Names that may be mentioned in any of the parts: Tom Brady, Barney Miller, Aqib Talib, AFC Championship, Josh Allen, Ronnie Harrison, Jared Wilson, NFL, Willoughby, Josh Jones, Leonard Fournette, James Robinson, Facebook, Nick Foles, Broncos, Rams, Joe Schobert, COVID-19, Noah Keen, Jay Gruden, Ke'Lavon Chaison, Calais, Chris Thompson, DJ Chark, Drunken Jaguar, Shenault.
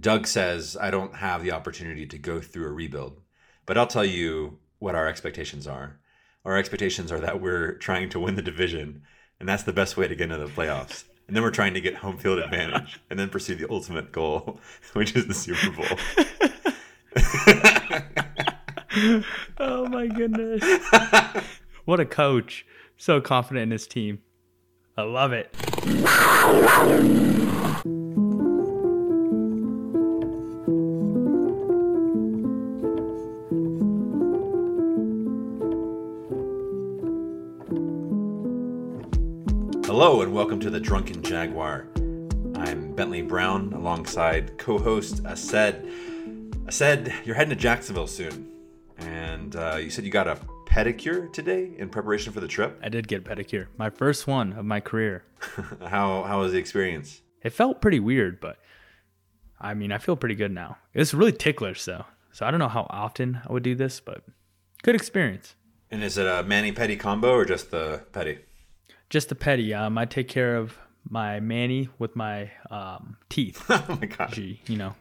Doug says, I don't have the opportunity to go through a rebuild, but I'll tell you what our expectations are. Our expectations are that we're trying to win the division, and that's the best way to get into the playoffs. And then we're trying to get home field advantage and then pursue the ultimate goal, which is the Super Bowl. Oh, my goodness. What a coach. So confident in his team. I love it. Hello and welcome to the Drunken Jaguar. I'm Bentley Brown alongside co-host Ased. Ased, you're heading to Jacksonville soon, and you said you got a pedicure today in preparation for the trip? I did get a pedicure. My first one of my career. How was the experience? It felt pretty weird, but I mean, I feel pretty good now. It's really ticklish though, so I don't know how often I would do this, but good experience. And is it a mani-pedi combo or just the pedi? Just the pedi. I take care of my mani with my teeth. Oh my gosh. You know,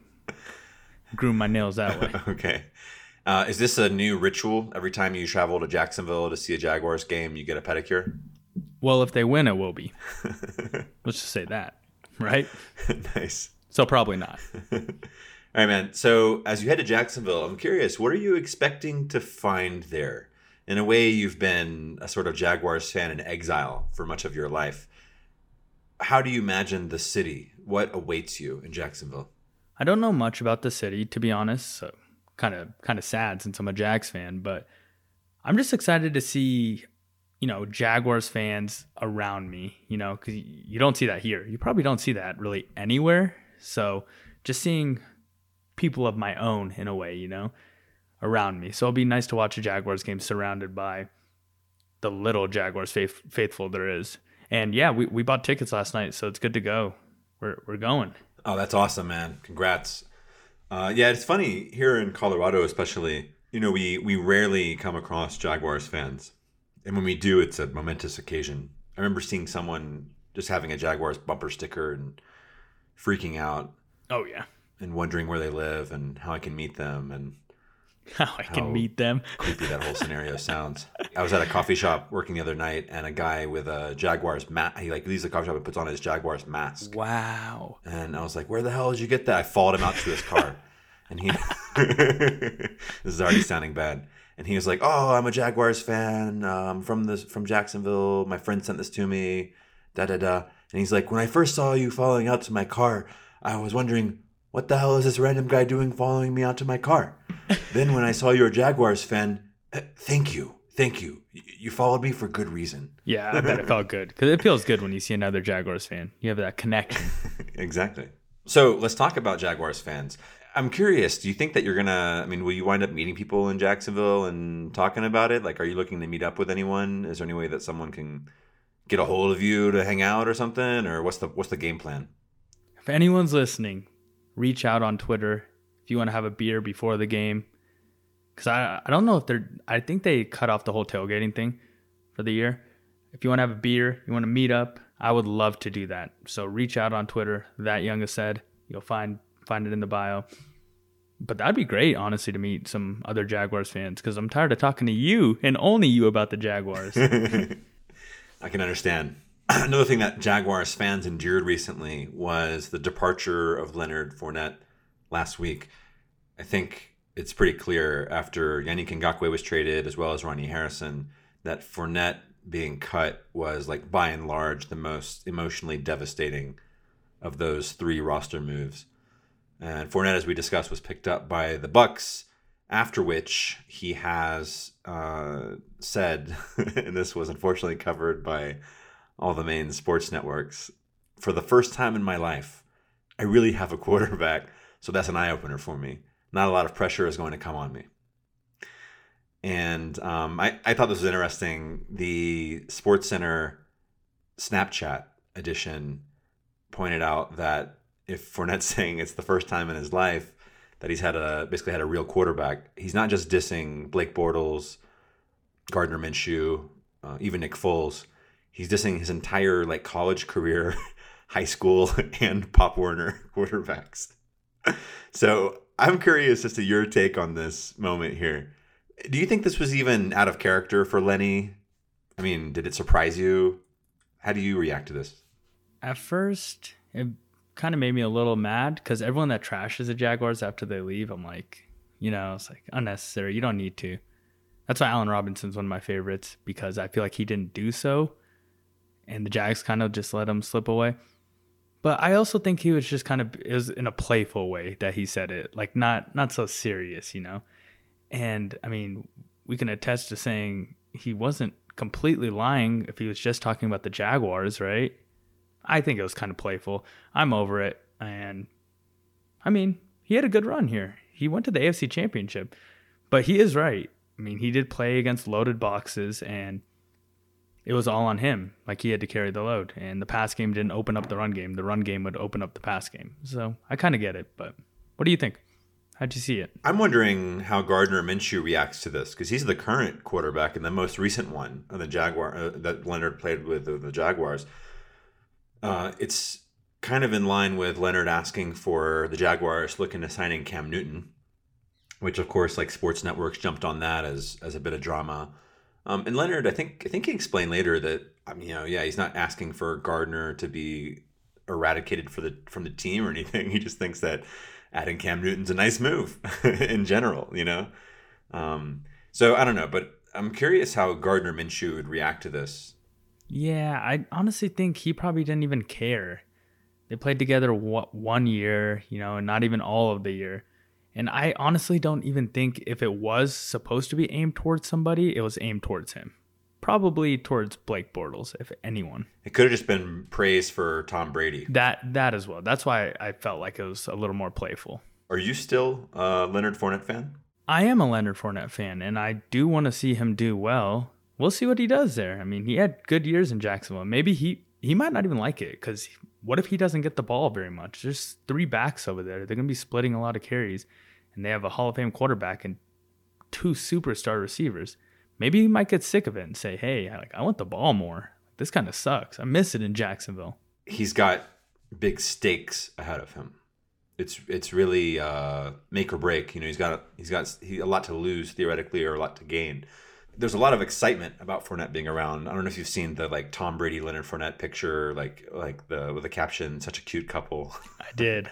groom my nails that way. Okay. Is this a new ritual? Every time you travel to Jacksonville to see a Jaguars game, you get a pedicure? Well, if they win, it will be. Let's just say that, right? Nice. So probably not. All right, man. So as you head to Jacksonville, I'm curious, what are you expecting to find there? In a way, you've been a sort of Jaguars fan in exile for much of your life. How do you imagine the city? What awaits you in Jacksonville? I don't know much about the city, to be honest, so kind of sad since I'm a Jags fan, but I'm just excited to see, you know, Jaguars fans around me, you know, because you don't see that here. You probably don't see that really anywhere. So just seeing people of my own in a way, you know, around me. So it'll be nice to watch a Jaguars game surrounded by the little Jaguars faithful there is. And yeah, we bought tickets last night, so it's good to go. We're going. Oh, that's awesome, man. Congrats. Yeah, it's funny here in Colorado, especially, you know, we rarely come across Jaguars fans. And when we do, it's a momentous occasion. I remember seeing someone just having a Jaguars bumper sticker and freaking out. Oh, yeah. And wondering where they live and how I can meet them and how creepy that whole scenario sounds. I was at a coffee shop working the other night, and a guy with a Jaguars mask, he like leaves the coffee shop and puts on his Jaguars mask. Wow. And I was like, where the hell did you get that? I followed him out to his car, and he this is already sounding bad. And he was like, oh, I'm a Jaguars fan. From Jacksonville. My friend sent this to me. And he's like, when I first saw you following out to my car, I was wondering, what the hell is this random guy doing following me out to my car? Then when I saw you were a Jaguars fan, thank you. You followed me for good reason. Yeah, I bet it felt good. Because it feels good when you see another Jaguars fan. You have that connection. Exactly. So let's talk about Jaguars fans. I'm curious, do you think that you're going to, I mean, will you wind up meeting people in Jacksonville and talking about it? Like, are you looking to meet up with anyone? Is there any way that someone can get a hold of you to hang out or something? Or what's the game plan? If anyone's listening, reach out on Twitter if you want to have a beer before the game, because I don't know if they're, I think they cut off the whole tailgating thing for the year. If you want to have a beer, you want to meet up, I would love to do that. So reach out on Twitter, thatyoungassed. You'll find it in the bio. But that'd be great, honestly, to meet some other Jaguars fans, because I'm tired of talking to you and only you about the Jaguars. I can understand. Another thing that Jaguars fans endured recently was the departure of Leonard Fournette last week. I think it's pretty clear after Yannick Ngakoue was traded, as well as Ronnie Harrison, that Fournette being cut was, like, by and large, the most emotionally devastating of those three roster moves. And Fournette, as we discussed, was picked up by the Bucks, after which he has said, and this was unfortunately covered by all the main sports networks, for the first time in my life, I really have a quarterback, so that's an eye-opener for me. Not a lot of pressure is going to come on me. And I thought this was interesting. The SportsCenter Snapchat edition pointed out that if Fournette's saying it's the first time in his life that he's had a real quarterback, he's not just dissing Blake Bortles, Gardner Minshew, even Nick Foles. He's dissing his entire college career, high school, and Pop Warner quarterbacks. So I'm curious as to your take on this moment here. Do you think this was even out of character for Lenny? I mean, did it surprise you? How do you react to this? At first, it kind of made me a little mad because everyone that trashes the Jaguars after they leave, I'm like, you know, it's like unnecessary. You don't need to. That's why Allen Robinson's one of my favorites, because I feel like he didn't do so, and the Jags kind of just let him slip away. But I also think he was just kind of, it was in a playful way that he said it, like not so serious, you know? And I mean, we can attest to saying he wasn't completely lying if he was just talking about the Jaguars, right? I think it was kind of playful. I'm over it. And I mean, he had a good run here. He went to the AFC Championship, but he is right. I mean, he did play against loaded boxes, and it was all on him. Like, he had to carry the load, and the pass game didn't open up the run game. The run game would open up the pass game. So I kind of get it, but what do you think? How'd you see it? I'm wondering how Gardner Minshew reacts to this, because he's the current quarterback and the most recent one of the that Leonard played with the Jaguars. It's kind of in line with Leonard asking for the Jaguars looking to signing Cam Newton, which, of course, like, sports networks jumped on that as a bit of drama. And Leonard, I think he explained later that, you know, yeah, he's not asking for Gardner to be eradicated from the team or anything. He just thinks that adding Cam Newton's a nice move in general, you know? So I don't know, but I'm curious how Gardner Minshew would react to this. Yeah, I honestly think he probably didn't even care. They played together one year, you know, and not even all of the year. And I honestly don't even think if it was supposed to be aimed towards somebody, it was aimed towards him. Probably towards Blake Bortles, if anyone. It could have just been praise for Tom Brady. That as well. That's why I felt like it was a little more playful. Are you still a Leonard Fournette fan? I am a Leonard Fournette fan, and I do want to see him do well. We'll see what he does there. I mean, he had good years in Jacksonville. Maybe he might not even like it, because what if he doesn't get the ball very much? There's three backs over there. They're going to be splitting a lot of carries, and they have a Hall of Fame quarterback and two superstar receivers. Maybe he might get sick of it and say, hey, I want the ball more. This kind of sucks. I miss it in Jacksonville. He's got big stakes ahead of him. It's really make or break. You know, he's got a lot to lose theoretically, or a lot to gain. There's a lot of excitement about Fournette being around. I don't know if you've seen the Tom Brady Leonard Fournette picture, the with the caption "Such a cute couple." I did.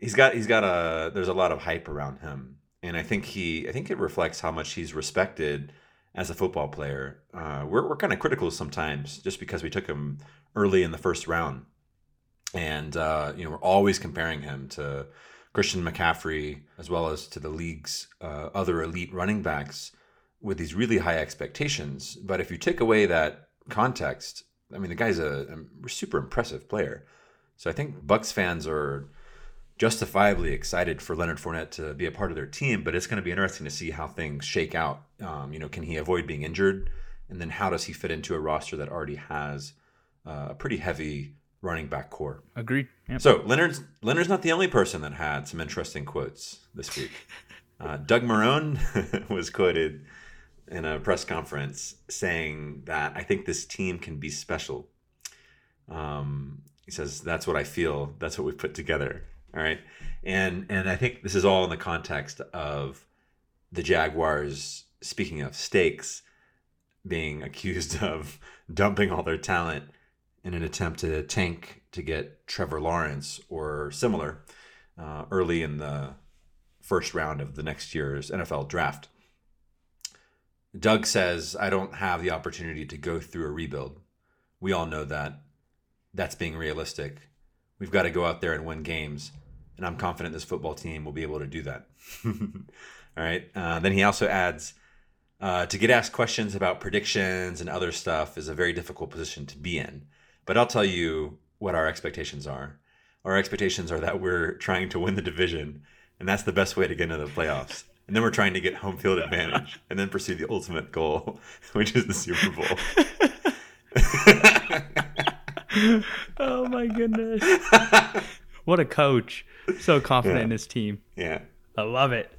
He's got there's a lot of hype around him, and I think it reflects how much he's respected as a football player. We're kind of critical sometimes just because we took him early in the first round, and we're always comparing him to Christian McCaffrey, as well as to the league's other elite running backs, with these really high expectations. But if you take away that context, I mean, the guy's a super impressive player. So I think Bucks fans are justifiably excited for Leonard Fournette to be a part of their team, but it's going to be interesting to see how things shake out. Can he avoid being injured? And then how does he fit into a roster that already has a pretty heavy running back core? Agreed. Yep. So Leonard's not the only person that had some interesting quotes this week. Doug Marrone was quoted in a press conference saying that, "I think this team can be special." He says, "That's what I feel. That's what we've put together." All right. And I think this is all in the context of the Jaguars, speaking of stakes, being accused of dumping all their talent in an attempt to tank to get Trevor Lawrence or similar early in the first round of the next year's NFL draft. Doug says, "I don't have the opportunity to go through a rebuild. We all know that. That's being realistic. We've got to go out there and win games, and I'm confident this football team will be able to do that." All right. Then he also adds, "To get asked questions about predictions and other stuff is a very difficult position to be in. But I'll tell you what our expectations are. Our expectations are that we're trying to win the division, and that's the best way to get into the playoffs. And then we're trying to get home field advantage and then pursue the ultimate goal, which is the Super Bowl." Oh, my goodness. What a coach. So confident in his team. Yeah. I love it.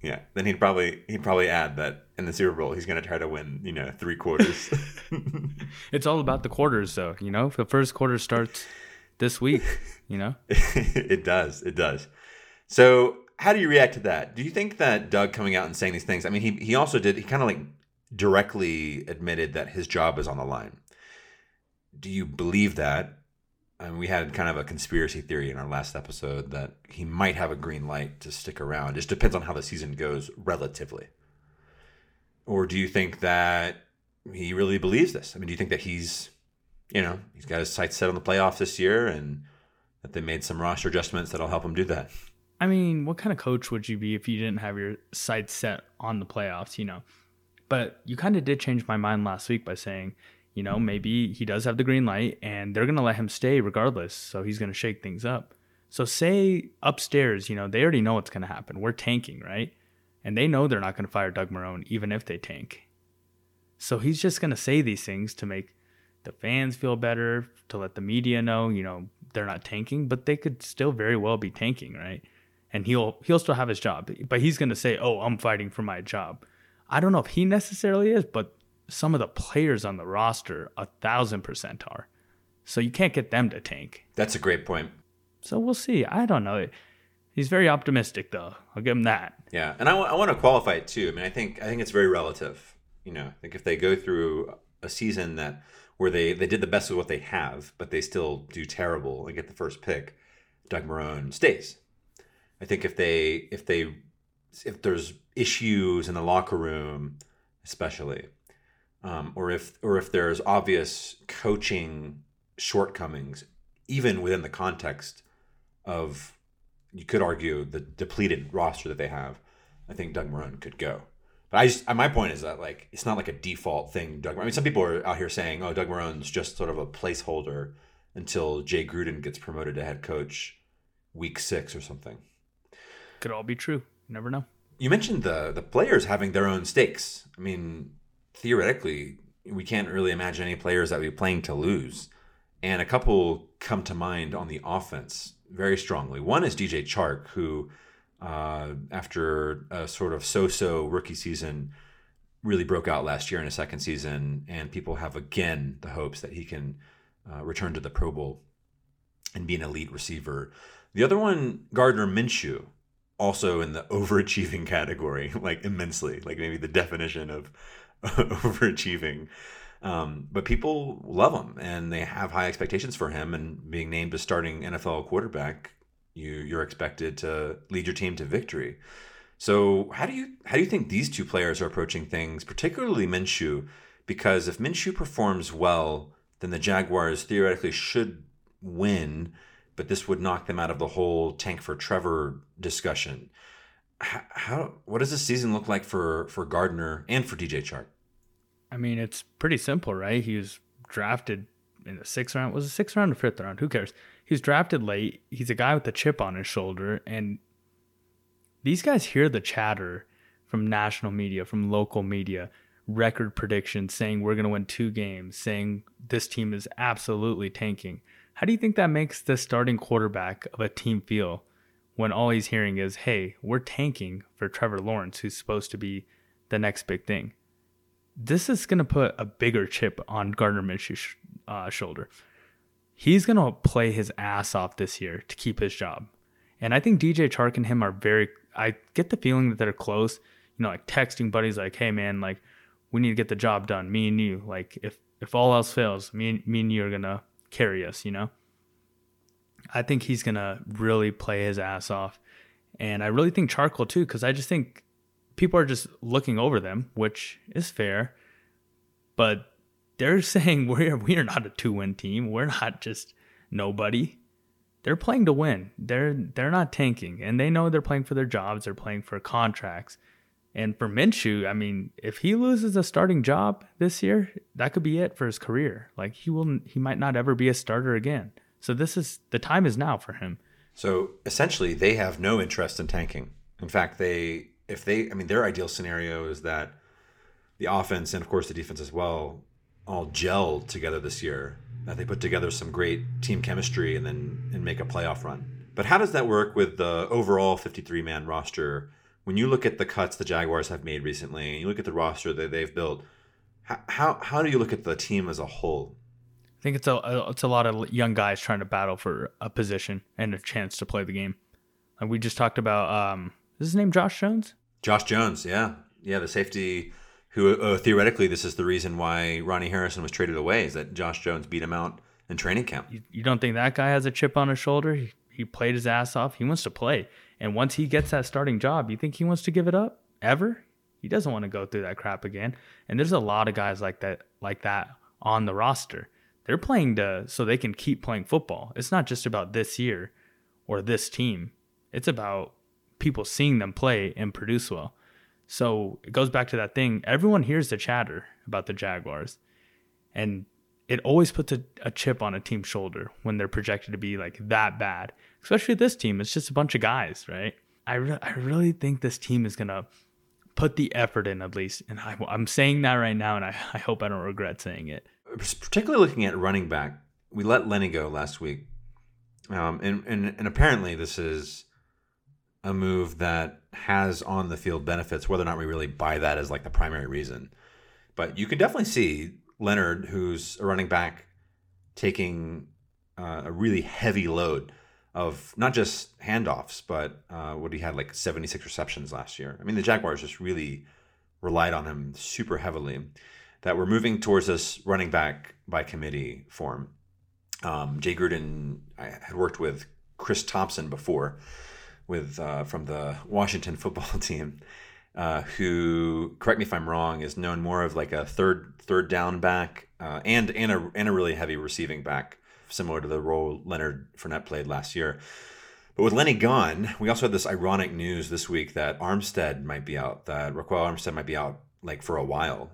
Yeah. Then he'd probably add that in the Super Bowl, he's going to try to win, three quarters. It's all about the quarters, though. If the first quarter starts, this week, you know? It does. So how do you react to that? Do you think that Doug coming out and saying these things, I mean, he also did, he kind of like directly admitted that his job is on the line. Do you believe that? I mean, we had kind of a conspiracy theory in our last episode that he might have a green light to stick around. It just depends on how the season goes relatively. Or do you think that he really believes this? I mean, do you think that he's, you know, he's got his sights set on the playoffs this year and that they made some roster adjustments that'll help him do that? I mean, what kind of coach would you be if you didn't have your sights set on the playoffs, you know? But you kind of did change my mind last week by saying, you know, maybe he does have the green light and they're going to let him stay regardless. So he's going to shake things up. So say upstairs, you know, they already know what's going to happen. We're tanking, right? And they know they're not going to fire Doug Marrone even if they tank. So he's just going to say these things to make the fans feel better, to let the media know, you know, they're not tanking, but they could still very well be tanking, right? And he'll still have his job, but he's going to say, oh, I'm fighting for my job. I don't know if he necessarily is, but some of the players on the roster 1,000% are. So you can't get them to tank. That's a great point. So we'll see. I don't know. He's very optimistic, though. I'll give him that. Yeah, and I want to qualify it, too. I mean, I think it's very relative. You know, I think if they go through a season that where they did the best with what they have, but they still do terrible and get the first pick, Doug Marrone stays. I think if there's issues in the locker room, especially, or if there's obvious coaching shortcomings, even within the context of, you could argue, the depleted roster that they have, I think Doug Marrone could go. But my point is that, like, it's not like a default thing. I mean, some people are out here saying, oh, Doug Marrone's just sort of a placeholder until Jay Gruden gets promoted to head coach week 6 or something. Could all be true. You never know. You mentioned the players having their own stakes. I mean, theoretically, we can't really imagine any players that would be playing to lose. And a couple come to mind on the offense very strongly. One is DJ Chark, who, after a sort of so-so rookie season, really broke out last year in his second season. And people have, again, the hopes that he can return to the Pro Bowl and be an elite receiver. The other one, Gardner Minshew, also in the overachieving category, like immensely, like maybe the definition of overachieving. But people love him and they have high expectations for him, and being named a starting NFL quarterback, you're expected to lead your team to victory. So how do you think these two players are approaching things, particularly Minshew? Because if Minshew performs well, then the Jaguars theoretically should win, but this would knock them out of the whole tank for Trevor discussion. What does this season look like for Gardner and for DJ Chark? I mean, it's pretty simple, right? He was drafted in the 6th round. Was it 6th round or 5th round? Who cares? He was drafted late. He's a guy with a chip on his shoulder. And these guys hear the chatter from national media, from local media, record predictions saying we're going to win 2 games, saying this team is absolutely tanking. How do you think that makes the starting quarterback of a team feel when all he's hearing is, hey, we're tanking for Trevor Lawrence, who's supposed to be the next big thing? This is going to put a bigger chip on Gardner Minshew's shoulder. He's going to play his ass off this year to keep his job. And I think DJ Chark and him are very, I get the feeling that they're close, you know, like texting buddies like, hey man, like we need to get the job done. Me and you, like if all else fails, me and you are going to carry us, you know? I think he's going to really play his ass off. And I really think Chark will too, because I just think people are just looking over them, which is fair, but they're saying we are not a 2-win team. We're not just nobody. They're playing to win. They're not tanking, and they know they're playing for their jobs. They're playing for contracts. And for Minshew, I mean, if he loses a starting job this year, that could be it for his career. Like he might not ever be a starter again. So the time is now for him. So essentially, they have no interest in tanking. In fact, their ideal scenario is that the offense and of course the defense as well all gel together this year, that they put together some great team chemistry and make a playoff run. But how does that work with the overall 53-man roster? When you look at the cuts the Jaguars have made recently, and you look at the roster that they've built, how do you look at the team as a whole? I think it's a lot of young guys trying to battle for a position and a chance to play the game. And we just talked about is his name Josh Jones? Josh Jones, yeah. Yeah, the safety who theoretically this is the reason why Ronnie Harrison was traded away, is that Josh Jones beat him out in training camp. You don't think that guy has a chip on his shoulder? He played his ass off. He wants to play. And once he gets that starting job, you think he wants to give it up ever? He doesn't want to go through that crap again. And there's a lot of guys like that on the roster. They're playing so they can keep playing football. It's not just about this year or this team. It's about people seeing them play and produce well. So it goes back to that thing. Everyone hears the chatter about the Jaguars, and it always puts a chip on a team's shoulder when they're projected to be like that bad. Especially this team. It's just a bunch of guys, right? I really think this team is going to put the effort in, at least. And I'm saying that right now, and I hope I don't regret saying it. Particularly looking at running back, we let Lenny go last week, and apparently this is a move that has on the field benefits, whether or not we really buy that as like the primary reason. But you can definitely see Leonard, who's a running back, taking a really heavy load of not just handoffs, but what he had like 76 receptions last year. I mean, the Jaguars just really relied on him super heavily. That we're moving towards this running back by committee form. Jay Gruden, I had worked with Chris Thompson before, from the Washington Football Team, who, correct me if I'm wrong, is known more of like a third down back and a really heavy receiving back, similar to the role Leonard Fournette played last year. But with Lenny gone, we also had this ironic news this week that Ryquell Armstead might be out like for a while.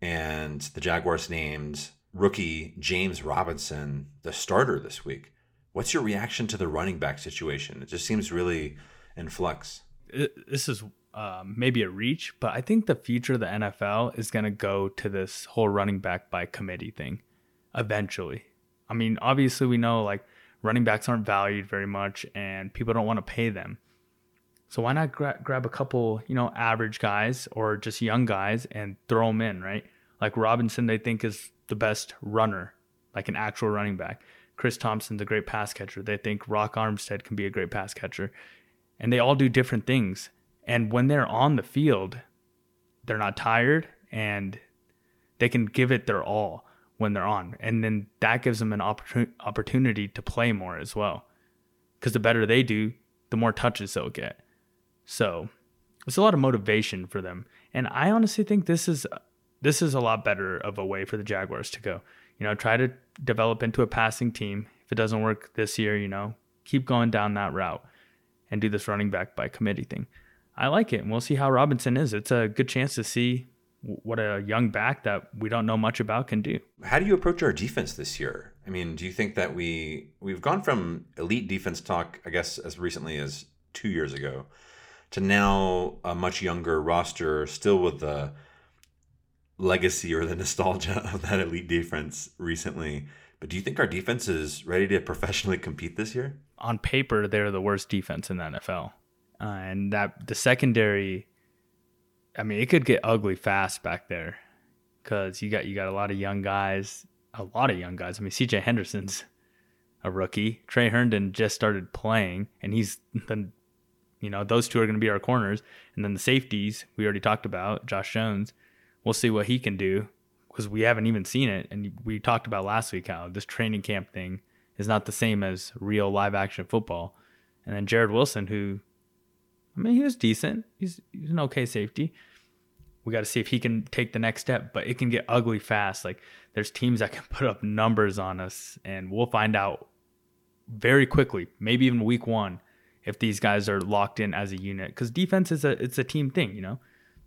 And the Jaguars named rookie James Robinson the starter this week. What's your reaction to the running back situation? It just seems really in flux. This is maybe a reach, but I think the future of the NFL is going to go to this whole running back by committee thing eventually. I mean, obviously we know like running backs aren't valued very much and people don't want to pay them. So why not grab a couple, average guys or just young guys and throw them in, right? Like Robinson, they think is the best runner, like an actual running back. Chris Thompson's a great pass catcher. They think Rock Armstead can be a great pass catcher. And they all do different things. And when they're on the field, they're not tired and they can give it their all when they're on. And then that gives them an opportunity to play more as well. Because the better they do, the more touches they'll get. So it's a lot of motivation for them. And I honestly think this is a lot better of a way for the Jaguars to go. Try to develop into a passing team. If it doesn't work this year, keep going down that route and do this running back by committee thing. I like it, and we'll see how Robinson is. It's a good chance to see what a young back that we don't know much about can do. How do you approach our defense this year? I mean, do you think that we've gone from elite defense talk, I guess, as recently as 2 years ago, to now a much younger roster, still with the legacy or the nostalgia of that elite defense recently. But do you think our defense is ready to professionally compete this year? On paper, they're the worst defense in the NFL. And that the secondary, I mean, it could get ugly fast back there because you got a lot of young guys. I mean, CJ Henderson's a rookie. Trey Herndon just started playing, and he's the those two are going to be our corners. And then the safeties, we already talked about, Josh Jones. We'll see what he can do because we haven't even seen it. And we talked about last week how this training camp thing is not the same as real live-action football. And then Jared Wilson, who, I mean, he was decent. He's an okay safety. We got to see if he can take the next step, but it can get ugly fast. Like, there's teams that can put up numbers on us, and we'll find out very quickly, maybe even week one, if these guys are locked in as a unit, because defense is a team thing,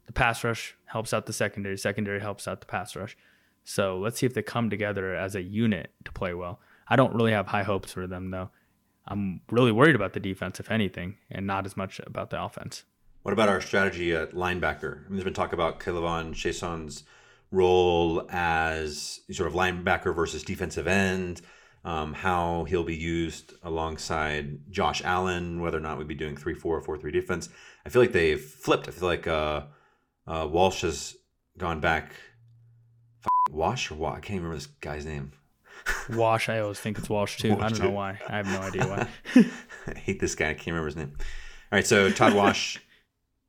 The pass rush helps out the secondary. Secondary helps out the pass rush. So let's see if they come together as a unit to play well. I don't really have high hopes for them, though. I'm really worried about the defense, if anything, and not as much about the offense. What about our strategy at linebacker? I mean, there's been talk about Ke'Lavon Chaison's role as sort of linebacker versus defensive end. How he'll be used alongside Josh Allen, whether or not we'd be doing 3-4 or 4-3 defense. I feel like they've flipped. I feel like Walsh has gone back. Walsh or what? I can't even remember this guy's name. Walsh. I always think it's Walsh too. I don't know why. I have no idea why. I hate this guy. I can't remember his name. All right, so Todd Walsh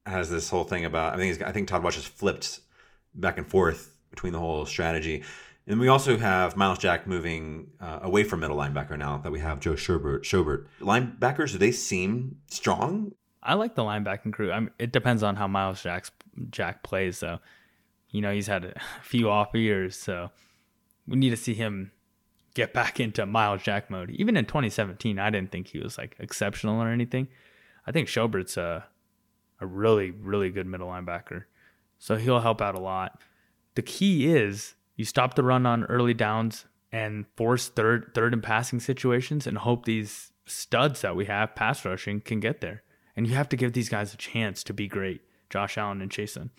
has this whole thing about. I think Todd Walsh has flipped back and forth between the whole strategy. And we also have Miles Jack moving away from middle linebacker now that we have Joe Schobert. Linebackers, do they seem strong? I like the linebacking crew. I mean, it depends on how Miles Jack plays, though. You know, he's had a few off years, so we need to see him get back into Miles Jack mode. Even in 2017, I didn't think he was, like, exceptional or anything. I think Schobert's a really, really good middle linebacker, so he'll help out a lot. The key is you stop the run on early downs and force third and passing situations and hope these studs that we have pass rushing can get there. And you have to give these guys a chance to be great, Josh Allen and Chasen,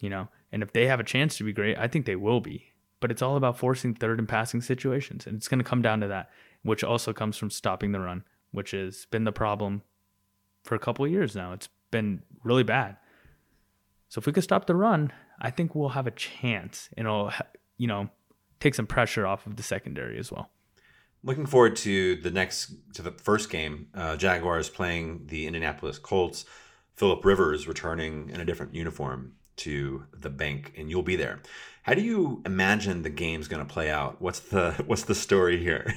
you know. And if they have a chance to be great, I think they will be. But it's all about forcing third and passing situations, and it's going to come down to that, which also comes from stopping the run, which has been the problem for a couple of years now. It's been really bad. So if we could stop the run, I think we'll have a chance, and it'll, you know, take some pressure off of the secondary as well. Looking forward to the first game. Jaguars playing the Indianapolis Colts. Phillip Rivers returning in a different uniform to the bank, and you'll be there. How do you imagine the game's going to play out? What's the story here?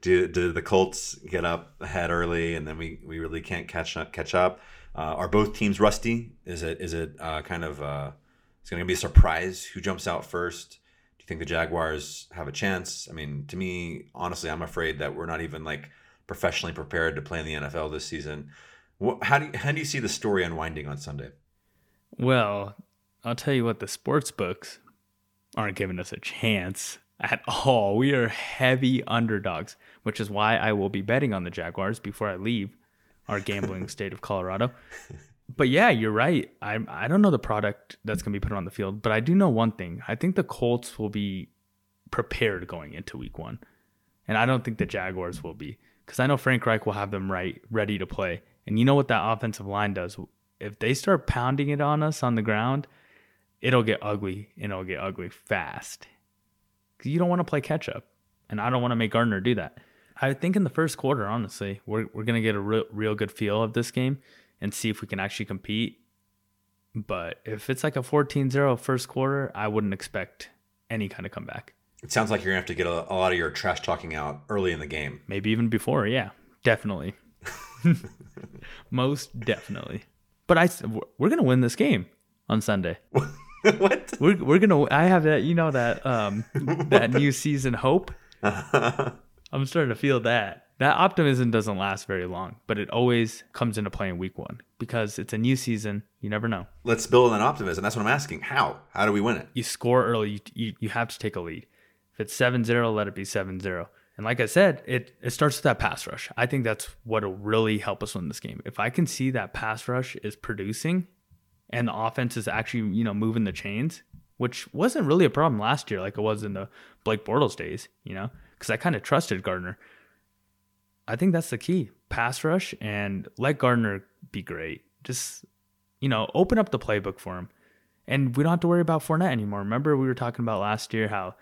Do the Colts get up ahead early, and then we really can't catch up? Are both teams rusty? Is it it's going to be a surprise who jumps out first? Do you think the Jaguars have a chance? I mean, to me, honestly, I'm afraid that we're not even like professionally prepared to play in the NFL this season. How do you see the story unwinding on Sunday? Well, I'll tell you what, the sports books aren't giving us a chance at all. We are heavy underdogs, which is why I will be betting on the Jaguars before I leave our gambling state of Colorado. But yeah, you're right. I don't know the product that's going to be put on the field, but I do know one thing. I think the Colts will be prepared going into week one, and I don't think the Jaguars will be, because I know Frank Reich will have them ready to play. And you know what that offensive line does? If they start pounding it on us on the ground, it'll get ugly, and it'll get ugly fast. Because you don't want to play catch-up, and I don't want to make Gardner do that. I think in the first quarter, honestly, we're going to get a real good feel of this game and see if we can actually compete. But if it's like a 14-0 first quarter, I wouldn't expect any kind of comeback. It sounds like you're going to have to get a lot of your trash talking out early in the game. Maybe even before, yeah. Definitely. Most definitely. But we're going to win this game on Sunday. What? We're going to... I have that, you know, that new season hope. I'm starting to feel that. That optimism doesn't last very long, but it always comes into play in week one because it's a new season. You never know. Let's build on optimism. That's what I'm asking. How? How do we win it? You score early. You have to take a lead. If it's 7-0, let it be 7-0. And like I said, it starts with that pass rush. I think that's what will really help us win this game. If I can see that pass rush is producing and the offense is actually, you know, moving the chains, which wasn't really a problem last year like it was in the Blake Bortles days, you know, because I kind of trusted Gardner. I think that's the key. Pass rush and let Gardner be great. Just, you know, open up the playbook for him. And we don't have to worry about Fournette anymore. Remember we were talking about last year how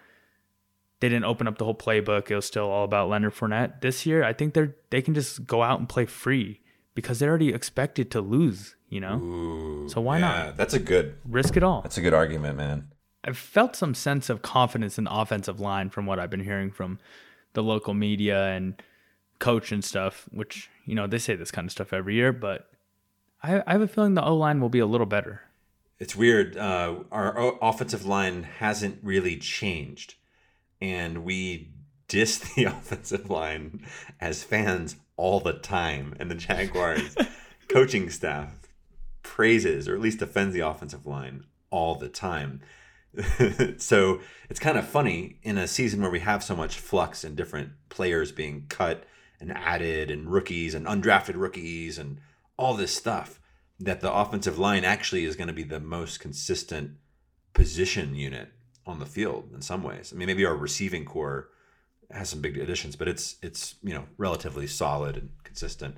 they didn't open up the whole playbook. It was still all about Leonard Fournette. This year, I think they can just go out and play free because they're already expected to lose, you know? Ooh, so why not? That's a good... Risk it all. That's a good argument, man. I've felt some sense of confidence in the offensive line from what I've been hearing from the local media and coach and stuff, which, you know, they say this kind of stuff every year, but I have a feeling the O-line will be a little better. It's weird. Our offensive line hasn't really changed, and we diss the offensive line as fans all the time, and the Jaguars coaching staff praises or at least defends the offensive line all the time. So it's kind of funny in a season where we have so much flux and different players being cut and added and rookies and undrafted rookies and all this stuff, that the offensive line actually is going to be the most consistent position unit on the field in some ways. I mean, maybe our receiving core has some big additions, but it's you know, relatively solid and consistent.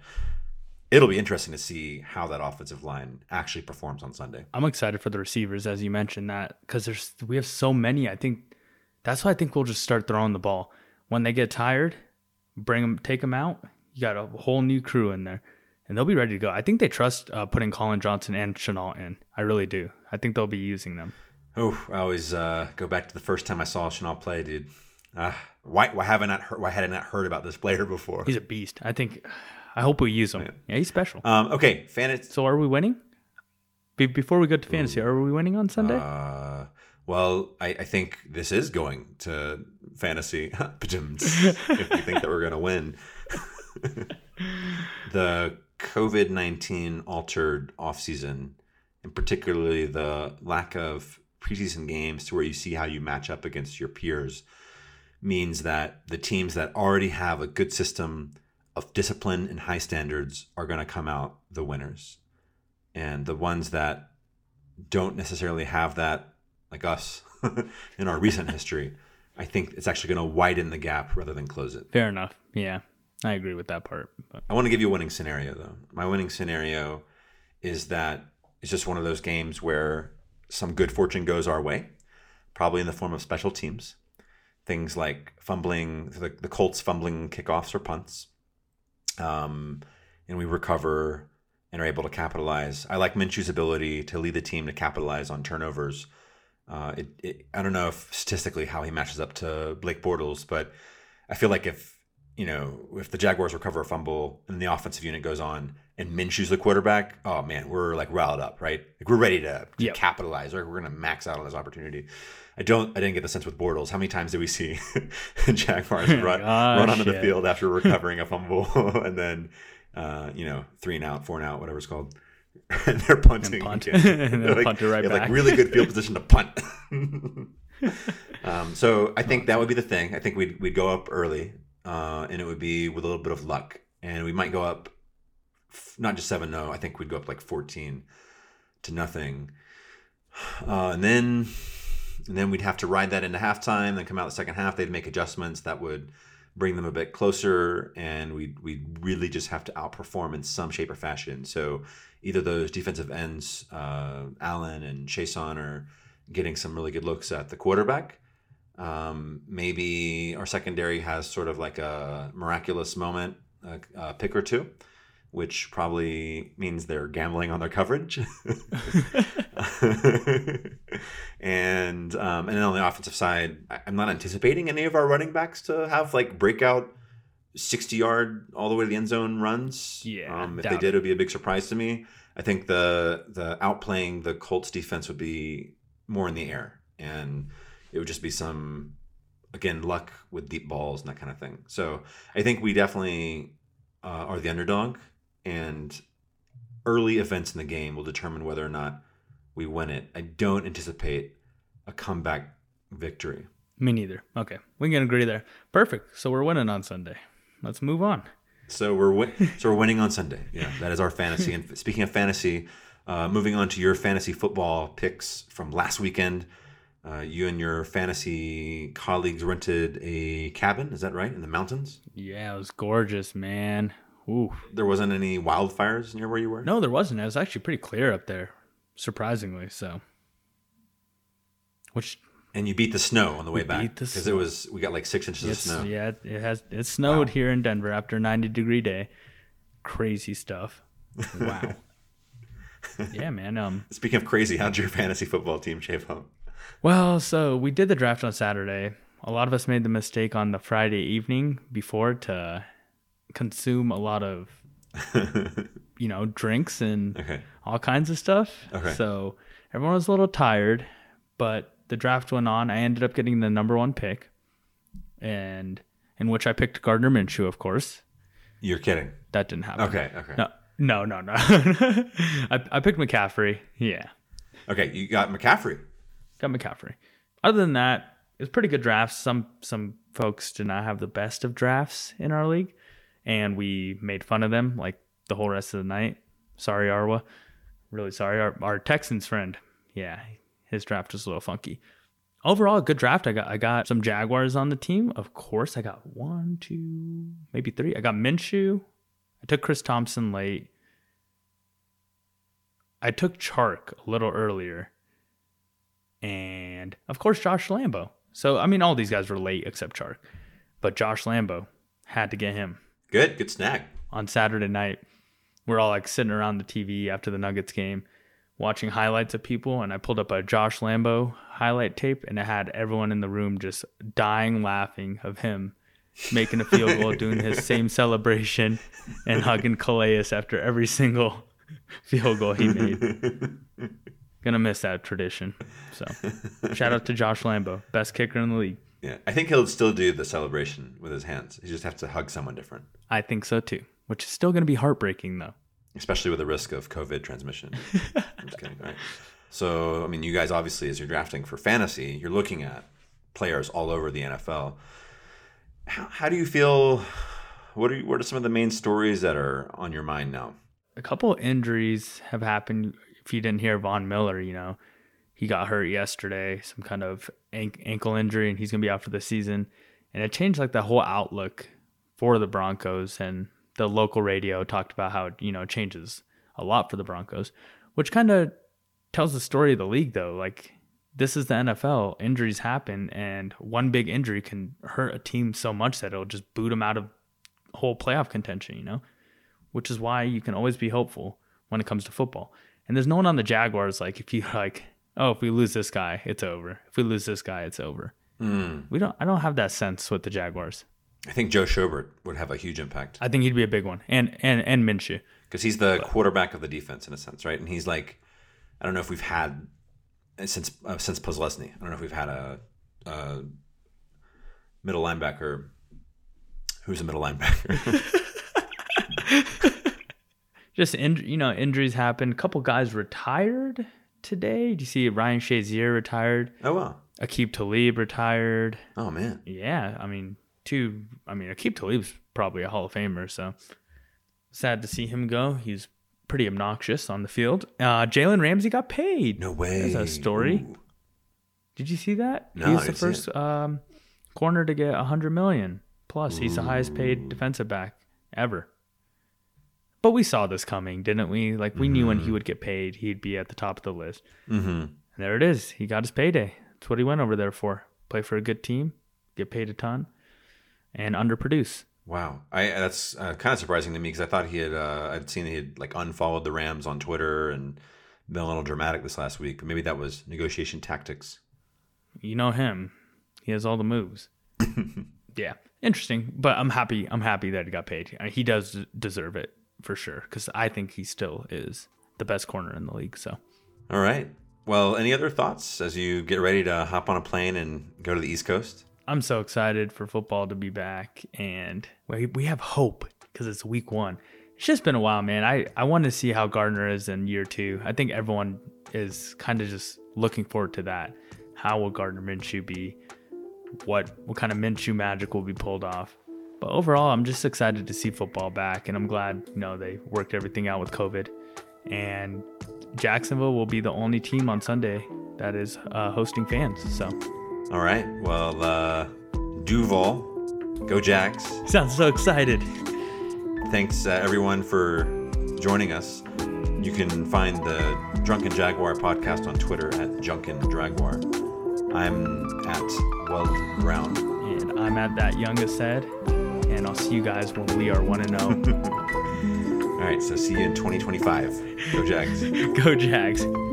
It'll be interesting to see how that offensive line actually performs on Sunday. I'm excited for the receivers, as you mentioned that, because we have so many. I think that's why I think we'll just start throwing the ball. When they get tired, bring them, take them out. You got a whole new crew in there, and they'll be ready to go. I think they trust putting Colin Johnson and Shenault in. I really do. I think they'll be using them. Oh, I always go back to the first time I saw Shenault play, dude. Why had I not heard about this player before? He's a beast. I hope we use him. Yeah, he's special. Okay, fantasy. So are we winning? Before we go to fantasy, are we winning on Sunday? Well, I think this is going to fantasy. If you think that we're going to win. The COVID-19 altered offseason, and particularly the lack of preseason games to where you see how you match up against your peers, means that the teams that already have a good system of discipline and high standards are going to come out the winners. And the ones that don't necessarily have that, like us, in our recent history, I think it's actually going to widen the gap rather than close it. Fair enough. Yeah, I agree with that part. But I want to give you a winning scenario, though. My winning scenario is that it's just one of those games where some good fortune goes our way, probably in the form of special teams. Things like fumbling, the Colts fumbling kickoffs or punts. And we recover and are able to capitalize. I like Minshew's ability to lead the team to capitalize on turnovers. I don't know if statistically how he matches up to Blake Bortles, but I feel like if the Jaguars recover a fumble and the offensive unit goes on and Minshew's the quarterback, oh man, we're like riled up, right? Like we're ready to capitalize, right? We're going to max out on this opportunity. I didn't get the sense with Bortles. How many times did we see Jaguars run onto the field after recovering a fumble and then, 3 and out, 4 and out, whatever it's called. And they're punting. And punt. And they're like, punter right back. Like really good field position to punt. So I think that would be the thing. I think we'd go up early. And it would be with a little bit of luck. And we might go up not just 7-0. I think we'd go up like 14-0. And then we'd have to ride that into halftime, then come out the second half. They'd make adjustments that would bring them a bit closer. And we'd really just have to outperform in some shape or fashion. So either those defensive ends, Allen and Chason, are getting some really good looks at the quarterback. Maybe our secondary has sort of like a miraculous moment, a pick or two, which probably means they're gambling on their coverage. And then on the offensive side, I'm not anticipating any of our running backs to have like breakout 60-yard all the way to the end zone runs. Yeah, if they did, it would be a big surprise to me. I think the outplaying the Colts defense would be more in the air, and it would just be some, again, luck with deep balls and that kind of thing. So I think we definitely are the underdog, and early events in the game will determine whether or not we win it. I don't anticipate a comeback victory. Me neither. Okay, we can agree there. Perfect. So we're winning on Sunday. Let's move on. So we're winning on Sunday. Yeah, that is our fantasy. And speaking of fantasy, moving on to your fantasy football picks from last weekend. You and your fantasy colleagues rented a cabin, is that right, in the mountains? Yeah, it was gorgeous, man. Ooh. There wasn't any wildfires near where you were? No, there wasn't. It was actually pretty clear up there, surprisingly. So, and you beat the snow on the way back because we got like 6 inches of snow. Yeah, it snowed here in Denver after a 90-degree day. Crazy stuff. Wow. Yeah, man. Speaking of crazy, how'd your fantasy football team shape up? Well, so we did the draft on Saturday. A lot of us made the mistake on the Friday evening before to consume a lot of, drinks and all kinds of stuff. Okay. So everyone was a little tired, but the draft went on. I ended up getting the number one pick, and in which I picked Gardner Minshew, of course. You're kidding. That didn't happen. Okay. No. I picked McCaffrey. Yeah. Okay, you got McCaffrey. Other than that, it was pretty good drafts. Some folks did not have the best of drafts in our league, and we made fun of them like the whole rest of the night. Sorry, Arwa. Really sorry. Our Texans friend. Yeah, his draft was a little funky. Overall, a good draft. I got some Jaguars on the team. Of course, I got 1, 2, maybe 3. I got Minshew. I took Chris Thompson late. I took Chark a little earlier. And, of course, Josh Lambo. So, all these guys were late except Chark. But Josh Lambo, had to get him. Good snack. On Saturday night, we're all like sitting around the TV after the Nuggets game, watching highlights of people, and I pulled up a Josh Lambo highlight tape, and it had everyone in the room just dying laughing of him making a field goal, doing his same celebration, and hugging Calais after every single field goal he made. Gonna miss that tradition. So shout out to Josh Lambo, best kicker in the league. Yeah, I think he'll still do the celebration with his hands. He just has to hug someone different. I think so too, which is still going to be heartbreaking though. Especially with the risk of COVID transmission. I'm just kidding. All right. So, I mean, you guys obviously, as you're drafting for fantasy, you're looking at players all over the NFL. How do you feel? What are some of the main stories that are on your mind now? A couple of injuries have happened. If you didn't hear, Von Miller, he got hurt yesterday, some kind of ankle injury, and he's going to be out for the season. And it changed like the whole outlook for the Broncos, and the local radio talked about how, changes a lot for the Broncos, which kind of tells the story of the league though. Like, this is the NFL, injuries happen, and one big injury can hurt a team so much that it'll just boot them out of whole playoff contention, which is why you can always be hopeful when it comes to football. And there's no one on the Jaguars, like, if you like, oh, if we lose this guy, it's over. If we lose this guy, it's over. I don't have that sense with the Jaguars. I think Joe Schobert would have a huge impact. I think he'd be a big one. And Minshew. Because he's the quarterback of the defense in a sense, right? And he's like, I don't know if we've had, since Postlesny, I don't know if we've had a middle linebacker. Who's a middle linebacker? Just, injuries happen. A couple guys retired today. Did you see Ryan Shazier retired? Oh, wow. Aqib Talib retired. Oh, man. Yeah, Aqib Talib's probably a Hall of Famer, so sad to see him go. He's pretty obnoxious on the field. Jalen Ramsey got paid. No way. That's a story. Ooh. Did you see that? No, he's the first corner to get $100 million. Plus, he's the highest paid defensive back ever. But we saw this coming, didn't we? Like, we knew when he would get paid, he'd be at the top of the list. Mm-hmm. And there it is. He got his payday. That's what he went over there for. Play for a good team, get paid a ton. And underproduce. Wow, that's kind of surprising to me because I thought he had. I'd seen he had unfollowed the Rams on Twitter and been a little dramatic this last week. Maybe that was negotiation tactics. You know him; he has all the moves. Yeah, interesting. But I'm happy. I'm happy that he got paid. He does deserve it for sure because I think he still is the best corner in the league. So, all right. Well, any other thoughts as you get ready to hop on a plane and go to the East Coast? I'm so excited for football to be back, and we have hope because it's week one. It's just been a while, man. I want to see how Gardner is in year two. I think everyone is kind of just looking forward to that. How will Gardner Minshew be? What kind of Minshew magic will be pulled off? But overall, I'm just excited to see football back, and I'm glad they worked everything out with COVID. And Jacksonville will be the only team on Sunday that is hosting fans, so... All right. Well, Duval, go Jax. Sounds so excited. Thanks, everyone, for joining us. You can find the Drunken Jaguar podcast on Twitter at Drunken Jaguar. I'm at Weld Brown. And I'm at thatyoungassed. And I'll see you guys when we are 1-0. All right. So see you in 2025. Go Jags. Go Jags.